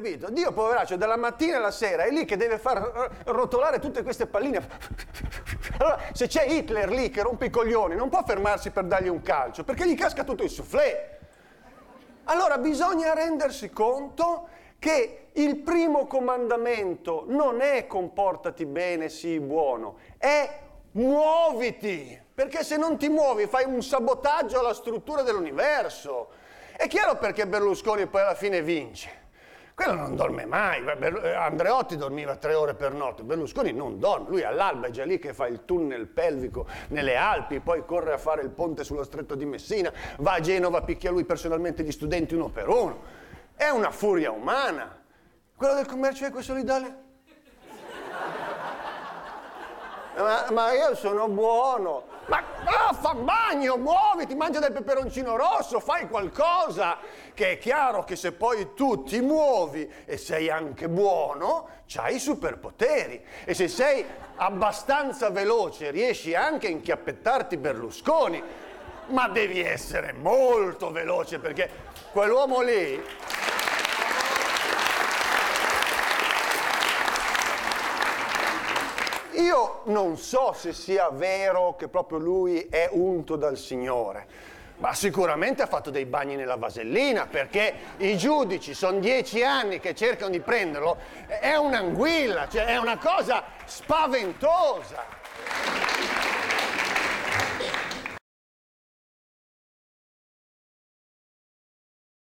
capito? Dio, poveraccio, dalla mattina alla sera è lì che deve far rotolare tutte queste palline. Allora, se c'è Hitler lì che rompe i coglioni, non può fermarsi per dargli un calcio, perché gli casca tutto il soufflé. Allora bisogna rendersi conto che il primo comandamento non è comportati bene, sii buono, è muoviti, perché se non ti muovi fai un sabotaggio alla struttura dell'universo. È chiaro perché Berlusconi poi alla fine vince. Quello non dorme mai, Andreotti dormiva 3 ore per notte, Berlusconi non dorme, lui all'alba è già lì che fa il tunnel pelvico nelle Alpi, poi corre a fare il ponte sullo stretto di Messina, va a Genova, picchia lui personalmente gli studenti 1 per 1. È una furia umana. Quello del commercio equosolidale? Ma io sono buono. Ma no, fa bagno, muoviti, mangia del peperoncino rosso, fai qualcosa. Che è chiaro che se poi tu ti muovi e sei anche buono, c'hai i superpoteri. E se sei abbastanza veloce, riesci anche a inchiappettarti Berlusconi. Ma devi essere molto veloce, perché quell'uomo lì... Io non so se sia vero che proprio lui è unto dal Signore, ma sicuramente ha fatto dei bagni nella vasellina, perché i giudici sono 10 anni che cercano di prenderlo. È un'anguilla, cioè è una cosa spaventosa.